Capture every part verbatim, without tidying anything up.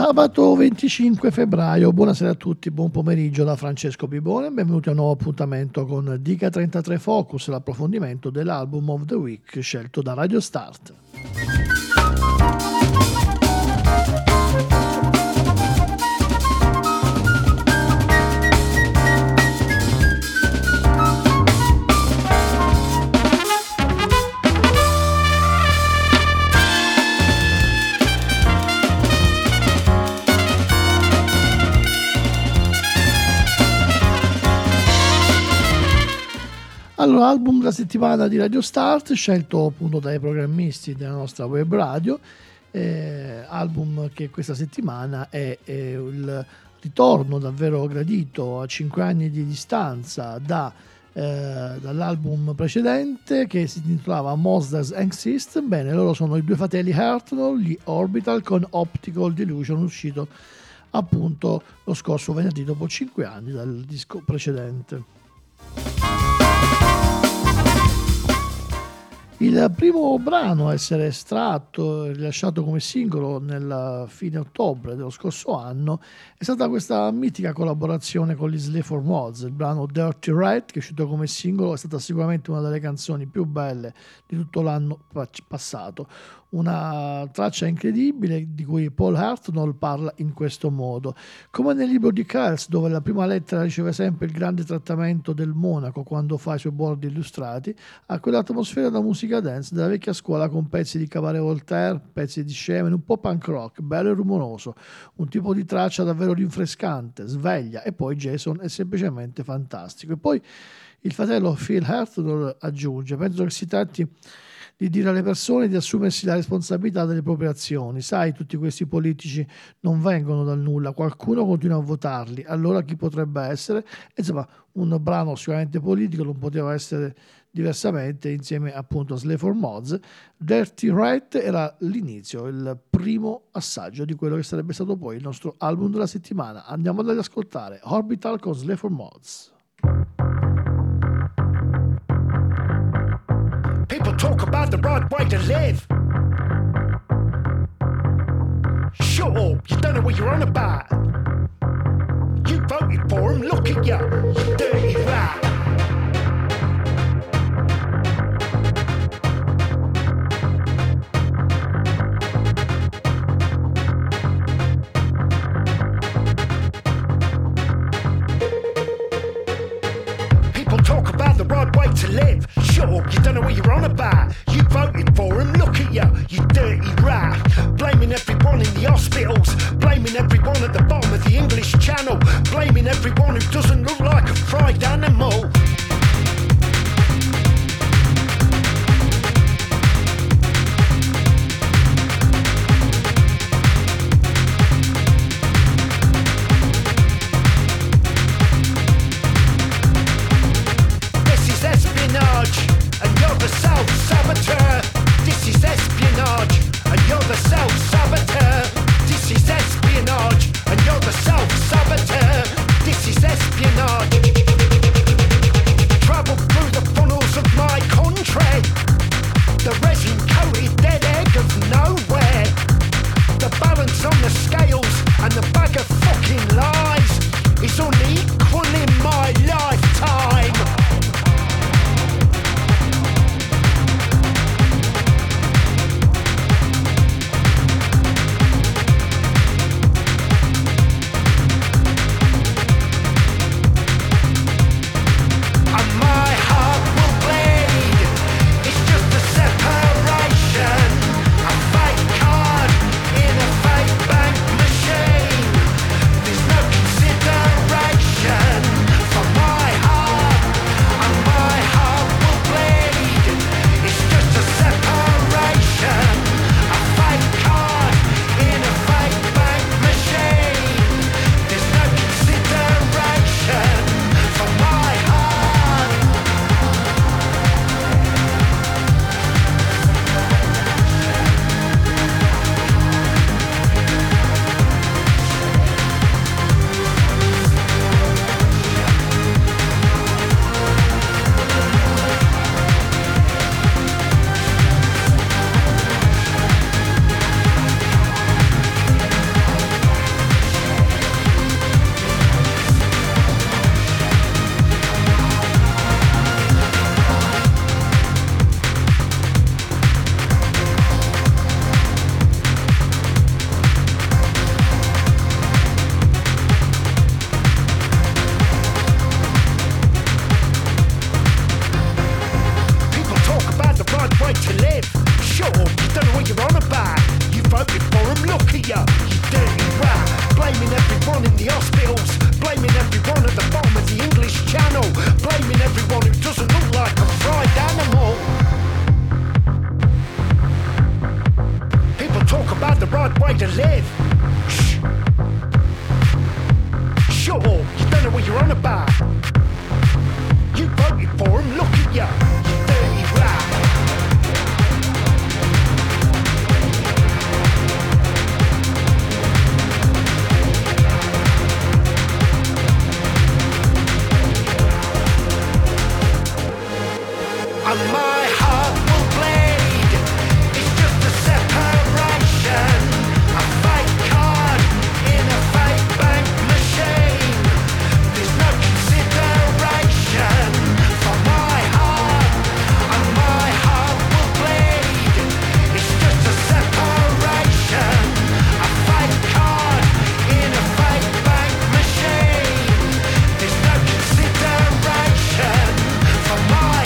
Sabato venticinque febbraio, buonasera a tutti, buon pomeriggio da Francesco Bibone, benvenuti a un nuovo appuntamento con Dica trentatré Focus, l'approfondimento dell'album of the week scelto da Radio Start. Allora, album della settimana di Radio Start, scelto appunto dai programmisti della nostra web radio, eh, album che questa settimana è, è il ritorno davvero gradito a cinque anni di distanza da, eh, dall'album precedente che si intitolava Monsters Exist. Bene, loro sono i due fratelli Hartnoll, gli Orbital, con Optical Delusion, uscito appunto lo scorso venerdì dopo cinque anni dal disco precedente. Il primo brano a essere estratto e rilasciato come singolo nella fine ottobre dello scorso anno è stata questa mitica collaborazione con gli Sleaford Mods. Il brano Dirty Red, che è uscito come singolo, è stata sicuramente una delle canzoni più belle di tutto l'anno passato. Una traccia incredibile di cui Paul Hartnoll parla in questo modo: come nel libro di Kells, dove la prima lettera riceve sempre il grande trattamento del monaco quando fa i suoi bordi illustrati, ha quell'atmosfera da musica dance della vecchia scuola, con pezzi di Cabaret Voltaire, pezzi di Shebeen, un po' punk rock, bello e rumoroso, un tipo di traccia davvero rinfrescante, sveglia. E poi Jason è semplicemente fantastico. E poi il fratello Phil Hartnoll aggiunge: penso che si tratti di dire alle persone di assumersi la responsabilità delle proprie azioni. Sai, tutti questi politici non vengono dal nulla, qualcuno continua a votarli, allora chi potrebbe essere? Insomma, un brano sicuramente politico, non poteva essere diversamente, insieme appunto a Sleaford Mods. Dirty Right era l'inizio, il primo assaggio di quello che sarebbe stato poi il nostro album della settimana. Andiamo ad ascoltare Orbital con Sleaford Mods. People talk about the right way to live. Shut up, you don't know what you're on about. You voted for him, look at you, you dirty rat. The right way to live. Shut up, you don't know what you're on about. You voted for him, look at you, you dirty rat. Blaming everyone in the hospitals, blaming everyone at the bottom of the English Channel, blaming everyone who doesn't look like a fried animal. what you're on about. You voted for them, look at you, you dirty rat. Blaming everyone in the hospitals, blaming everyone at the bottom of the English Channel, blaming everyone who doesn't look like a fried animal. People talk about the right way to live. Shh. Shut up, you don't know what you're on about. You voted for him, look at you, you dirty rat. And my heart will bleed, it's just a separation. A fake card in a fake bank machine. There's no consideration for my heart. And my heart will bleed, it's just a separation. A fake card in a fake bank machine. There's no consideration for my heart.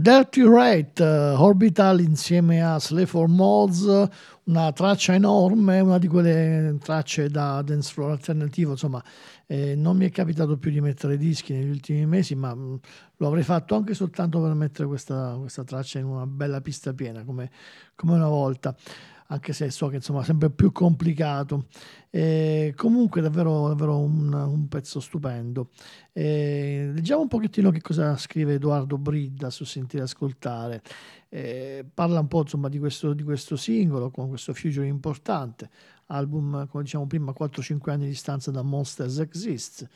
Dirty Rat, uh, Orbital insieme a Sleaford Mods, una traccia enorme, una di quelle tracce da dance floor alternativo, insomma, eh, non mi è capitato più di mettere dischi negli ultimi mesi, ma mh, lo avrei fatto anche soltanto per mettere questa, questa traccia in una bella pista piena, come, come una volta, anche se so che insomma è sempre più complicato. E comunque davvero, davvero un, un pezzo stupendo. E leggiamo un pochettino che cosa scrive Edoardo Brida su Sentire Ascoltare. E parla un po' insomma di questo, di questo singolo, con questo future importante, album come diciamo prima quattro cinque anni di distanza da Monsters Exist.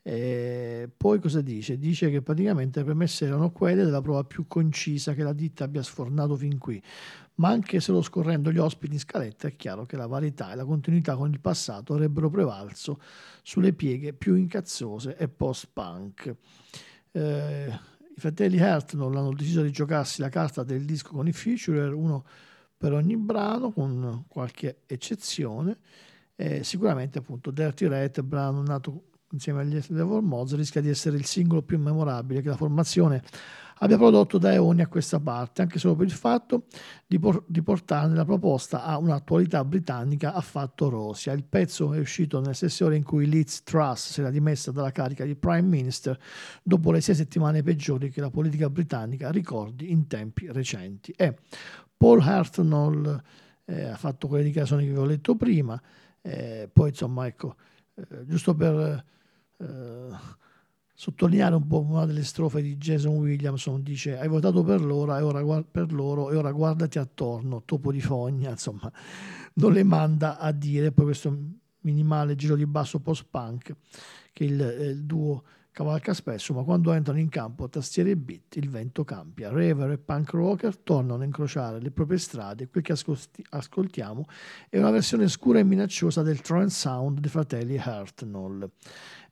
E poi cosa dice? Dice che praticamente le premesse erano quelle della prova più concisa che la ditta abbia sfornato fin qui, ma anche se lo scorrendo gli ospiti in scaletta è chiaro che la varietà e la continuità con il passato avrebbero prevalso sulle pieghe più incazzose e post-punk. Eh, i fratelli Hartnoll hanno deciso di giocarsi la carta del disco con i feature, uno per ogni brano con qualche eccezione, eh, sicuramente appunto Dirty Rat, brano nato insieme agli Sleaford Mods, rischia di essere il singolo più memorabile che la formazione abbia prodotto da eoni a questa parte, anche solo per il fatto di, por- di portarne la proposta a un'attualità britannica affatto rosea. Il pezzo è uscito nelle stesse ore in cui Liz Truss si era dimessa dalla carica di Prime Minister dopo le sei settimane peggiori che la politica britannica ricordi in tempi recenti. E Paul Hartnoll eh, ha fatto quelle dichiarazioni che vi ho letto prima, eh, poi insomma ecco, eh, giusto per... Eh, sottolineare un po' una delle strofe di Jason Williamson, dice: hai votato per loro e ora, guard- per loro, e ora guardati attorno, topo di fogna, insomma non le manda a dire. Poi questo minimale giro di basso post-punk che il, il duo cavalca spesso, ma quando entrano in campo tastiere e beat il vento cambia, raver e punk rocker tornano a incrociare le proprie strade. Quel che ascosti- ascoltiamo è una versione scura e minacciosa del Trance Sound dei fratelli Hartnoll.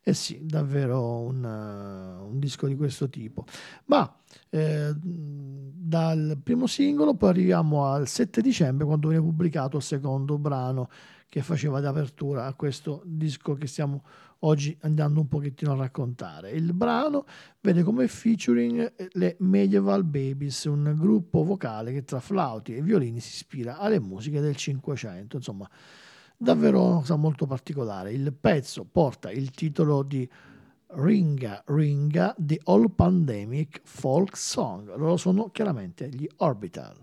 Eh sì, davvero un, uh, un disco di questo tipo. Ma eh, dal primo singolo poi arriviamo al sette dicembre, quando viene pubblicato il secondo brano che faceva d'apertura a questo disco che stiamo oggi andando un pochettino a raccontare. Il brano vede come featuring le Mediaeval Baebes, un gruppo vocale che tra flauti e violini si ispira alle musiche del Cinquecento, insomma davvero una cosa molto particolare. Il pezzo porta il titolo di Ringa Ringa, The All Pandemic Folk Song. Loro sono chiaramente gli Orbital.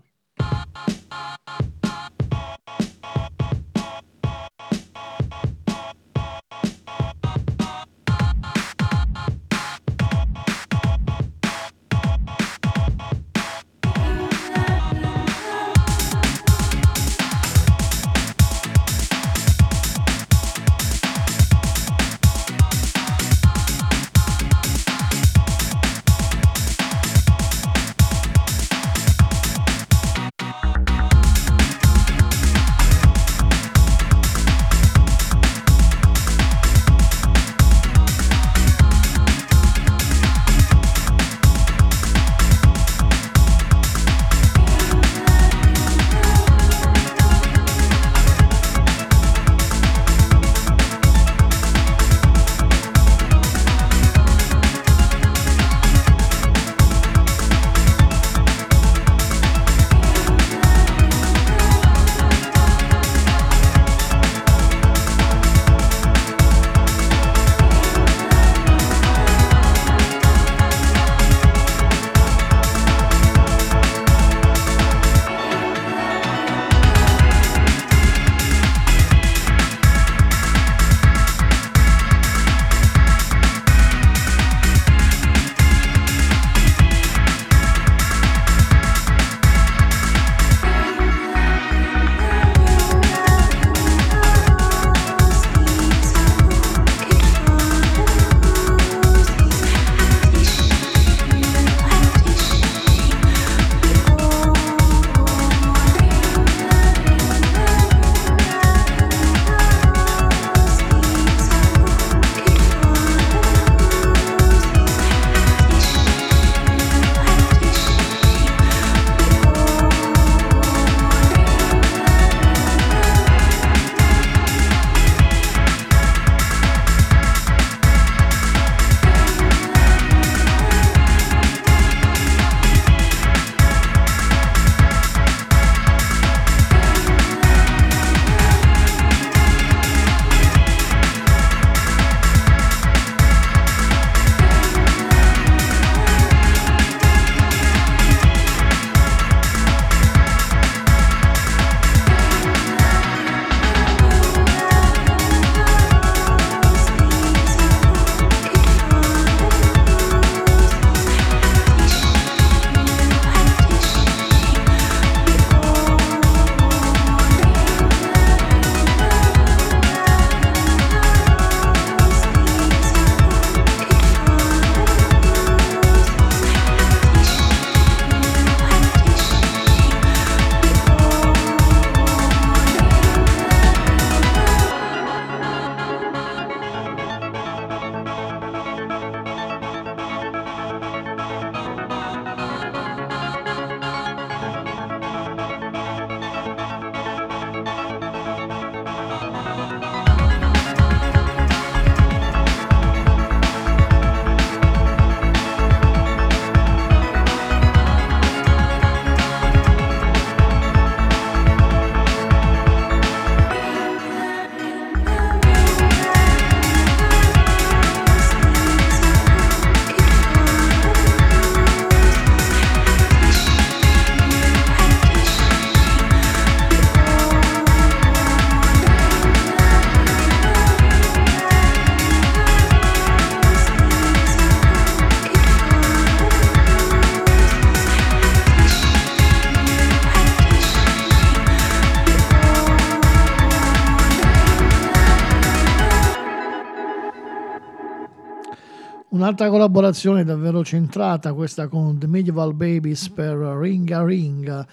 Un'altra collaborazione davvero centrata, questa con The Mediaeval Baebes per Ringa Ringa,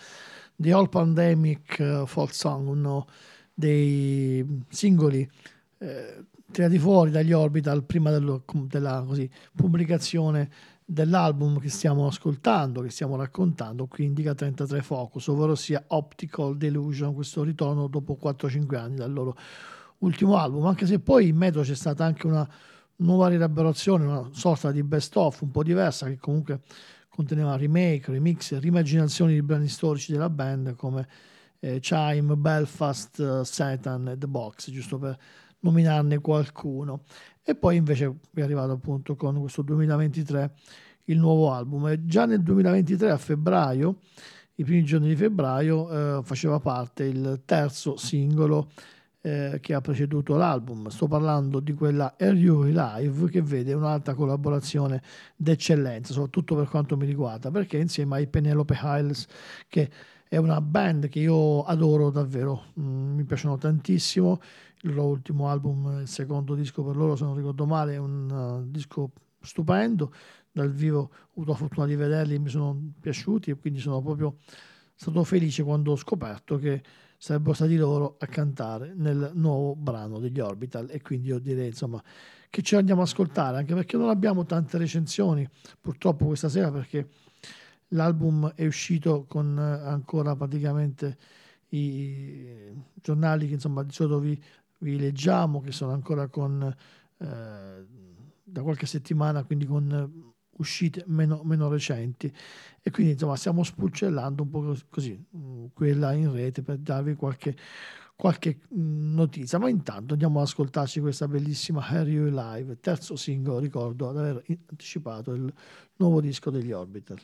The All Pandemic uh, Folk Song, uno dei singoli eh, tirati fuori dagli Orbital prima dello, della così, pubblicazione dell'album che stiamo ascoltando, che stiamo raccontando, qui in Dica trentatré Focus, ovvero sia Optical Delusion, questo ritorno dopo quattro cinque anni dal loro ultimo album, anche se poi in mezzo c'è stata anche una nuova rielaborazione, una sorta di best of un po' diversa, che comunque conteneva remake, remix, rimaginazioni di brani storici della band come eh, Chime, Belfast, uh, Satan e The Box, giusto per nominarne qualcuno. E poi invece è arrivato appunto con questo duemilaventitré il nuovo album, e già nel duemilaventitré a febbraio, i primi giorni di febbraio, eh, faceva parte il terzo singolo Eh, che ha preceduto l'album. Sto parlando di quella R U I Live, che vede un'altra collaborazione d'eccellenza, soprattutto per quanto mi riguarda, perché insieme ai Penelope Isles, che è una band che io adoro davvero, mm, mi piacciono tantissimo. Il loro ultimo album, il secondo disco per loro, se non ricordo male, è un uh, disco stupendo. Dal vivo ho avuto la fortuna di vederli, mi sono piaciuti, e quindi sono proprio stato felice quando ho scoperto che sarebbero stati loro a cantare nel nuovo brano degli Orbital. E quindi io direi, insomma, che ce l'andiamo ad ascoltare, anche perché non abbiamo tante recensioni purtroppo questa sera, perché l'album è uscito con ancora praticamente i giornali che, insomma, di solito vi, vi leggiamo, che sono ancora con eh, da qualche settimana, quindi con uscite meno, meno recenti, e quindi insomma stiamo spulcellando un po' così quella in rete per darvi qualche, qualche notizia. Ma intanto andiamo ad ascoltarci questa bellissima Hear You Live, terzo singolo, ricordo, ad aver anticipato il nuovo disco degli Orbital.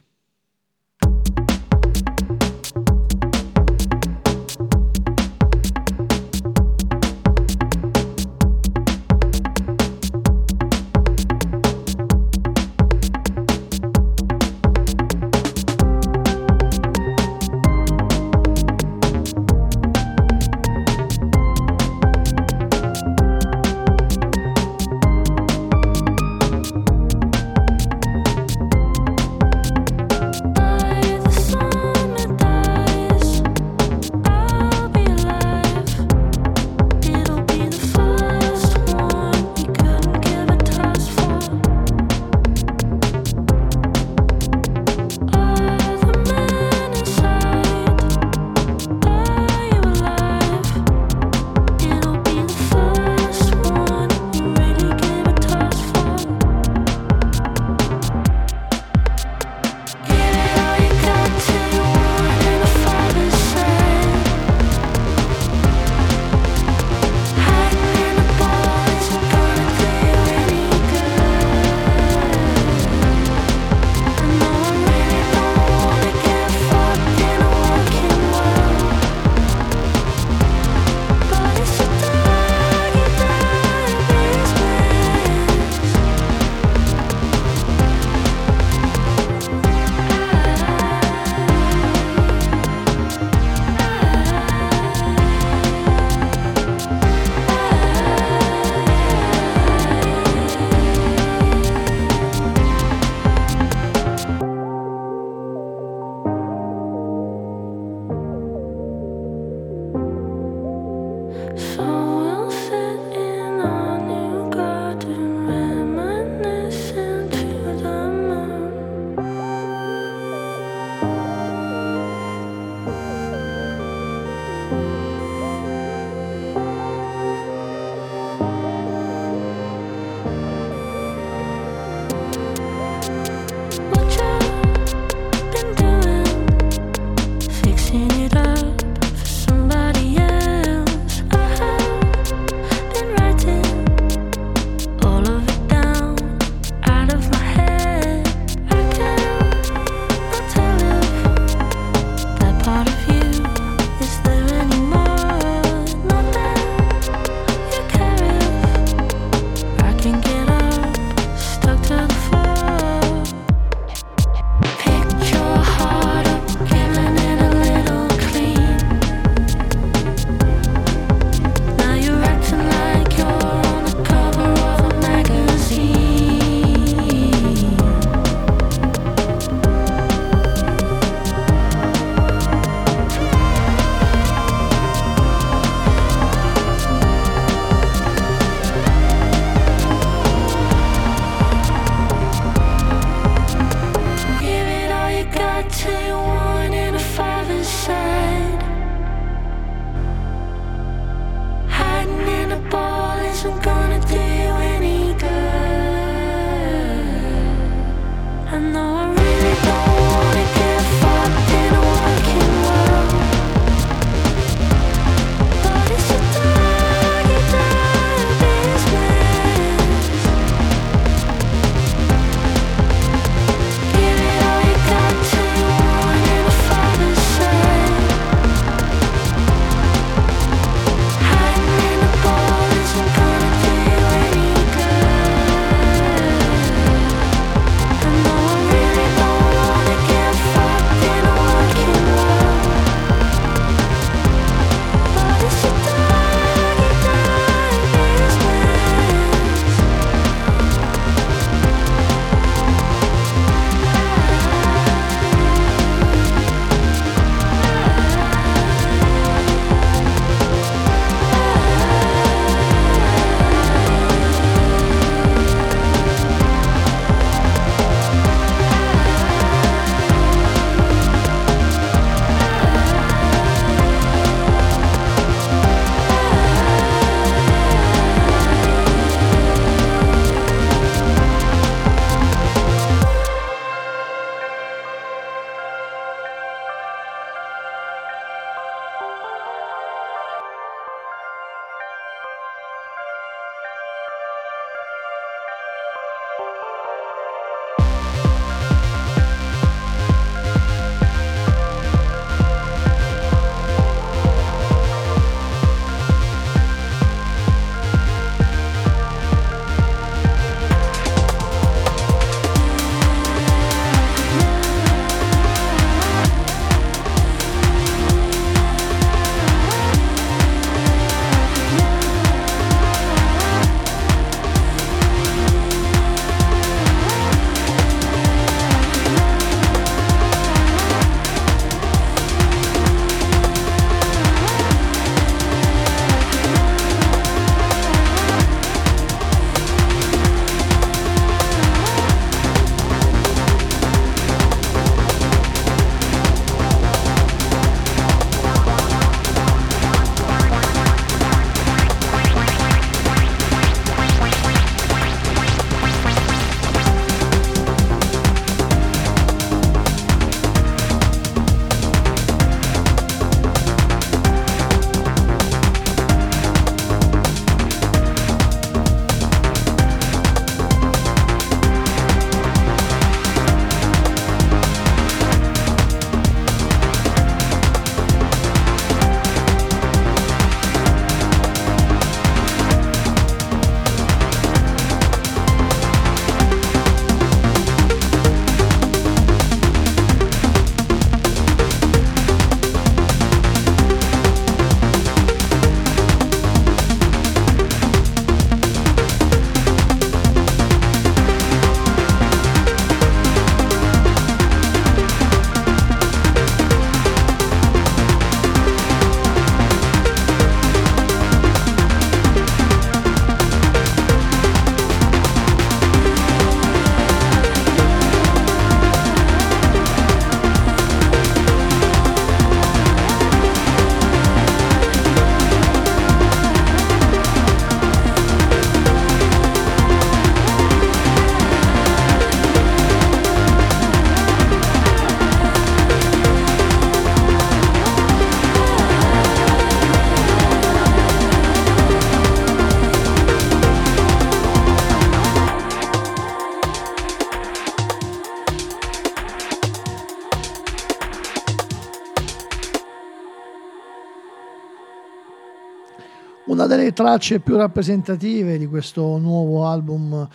una delle tracce più rappresentative di questo nuovo album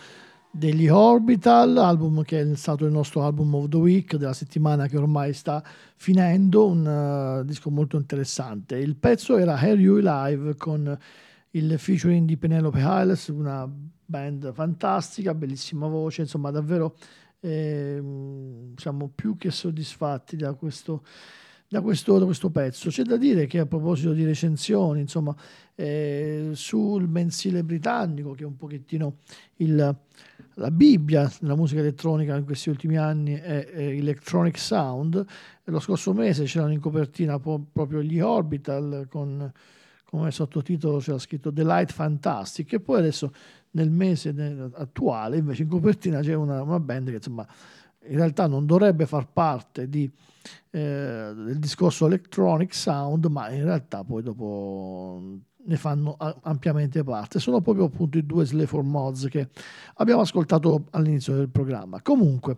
degli Orbital, album che è stato il nostro album of the week della settimana che ormai sta finendo, un uh, disco molto interessante. Il pezzo era Hear You Live con il featuring di Penelope Isles, una band fantastica, bellissima voce, insomma davvero eh, siamo più che soddisfatti da questo, da questo, da questo pezzo. C'è da dire che a proposito di recensioni, insomma eh, sul mensile britannico, che è un pochettino il la Bibbia della musica elettronica in questi ultimi anni, è Electronic Sound. Lo scorso mese c'erano in copertina po- proprio gli Orbital, con come sottotitolo c'era scritto The Light Fantastic, e poi adesso nel mese attuale invece in copertina c'è una, una band che insomma in realtà non dovrebbe far parte di, eh, del discorso Electronic Sound, ma in realtà poi dopo ne fanno ampiamente parte. Sono proprio appunto i due Sleaford Mods che abbiamo ascoltato all'inizio del programma. Comunque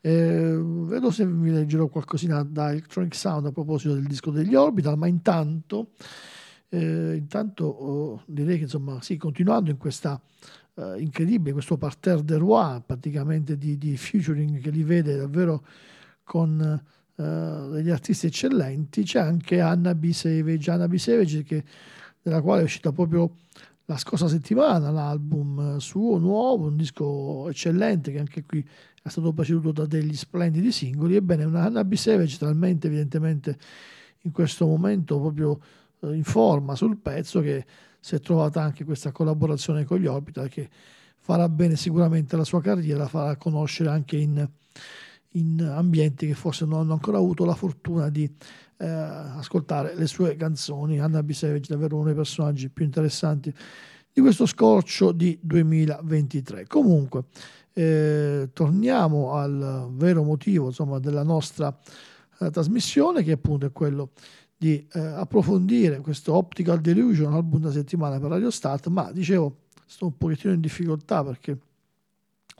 eh, vedo se vi leggerò qualcosina da Electronic Sound a proposito del disco degli Orbital, ma intanto eh, intanto oh, direi che insomma sì, continuando in questa eh, incredibile, questo parterre de roi praticamente di, di featuring che li vede davvero con eh, degli artisti eccellenti, c'è anche Anna B. Savage Anna B. Savage che della quale è uscita proprio la scorsa settimana l'album suo nuovo, un disco eccellente che anche qui è stato preceduto da degli splendidi singoli. Ebbene, una Anna B. Savage talmente evidentemente in questo momento proprio in forma sul pezzo che si è trovata anche questa collaborazione con gli Orbital, che farà bene sicuramente la sua carriera, la farà conoscere anche in, in ambienti che forse non hanno ancora avuto la fortuna di Eh, ascoltare le sue canzoni. Anna B. Savage davvero uno dei personaggi più interessanti di questo scorcio di duemilaventitré. Comunque eh, torniamo al vero motivo insomma della nostra eh, trasmissione, che appunto è quello di eh, approfondire questo Optical Delusion, album da settimana per Radio Start. Ma dicevo, sto un pochettino in difficoltà perché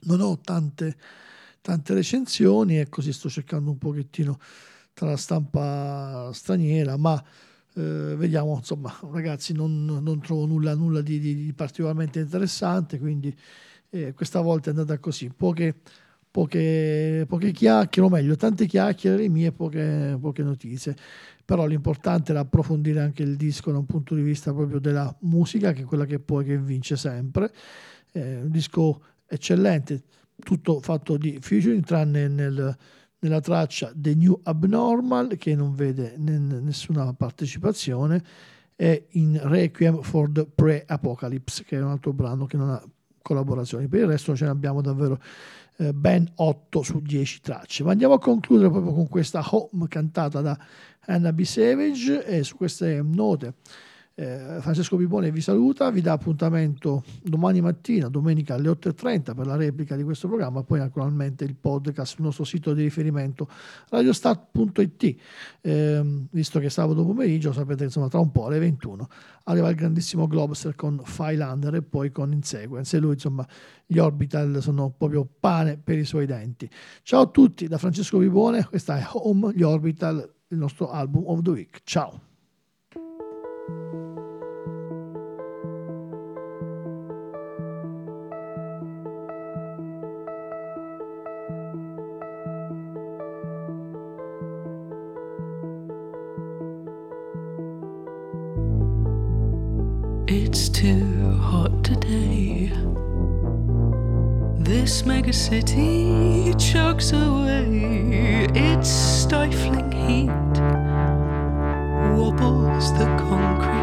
non ho tante tante recensioni e così sto cercando un pochettino tra la stampa straniera, ma eh, vediamo, insomma ragazzi, non, non trovo nulla, nulla di, di, di particolarmente interessante, quindi eh, questa volta è andata così, poche, poche, poche chiacchiere, o meglio tante chiacchiere le mie, poche, poche notizie, però l'importante era approfondire anche il disco da un punto di vista proprio della musica, che è quella che poi che vince sempre. Eh, un disco eccellente, tutto fatto di featuring, tranne nel nella traccia The New Abnormal, che non vede n- nessuna partecipazione, e in Requiem for the Pre-Apocalypse, che è un altro brano che non ha collaborazioni. Per il resto ce ne abbiamo davvero eh, ben otto su dieci tracce. Ma andiamo a concludere proprio con questa Home cantata da Anna B. Savage, e su queste note eh, Francesco Bibone vi saluta, vi dà appuntamento domani mattina, domenica alle otto e trenta per la replica di questo programma, poi naturalmente il podcast sul nostro sito di riferimento radiostat punto it. eh, visto che sabato pomeriggio, sapete insomma tra un po' alle ventuno arriva il grandissimo Globster con File Under e poi con Insequence, e lui insomma gli Orbital sono proprio pane per i suoi denti. Ciao a tutti da Francesco Bibone, questa è Home, gli Orbital, il nostro album of the week. Ciao. It's too hot today. This mega city chugs away. Its stifling heat wobbles the concrete.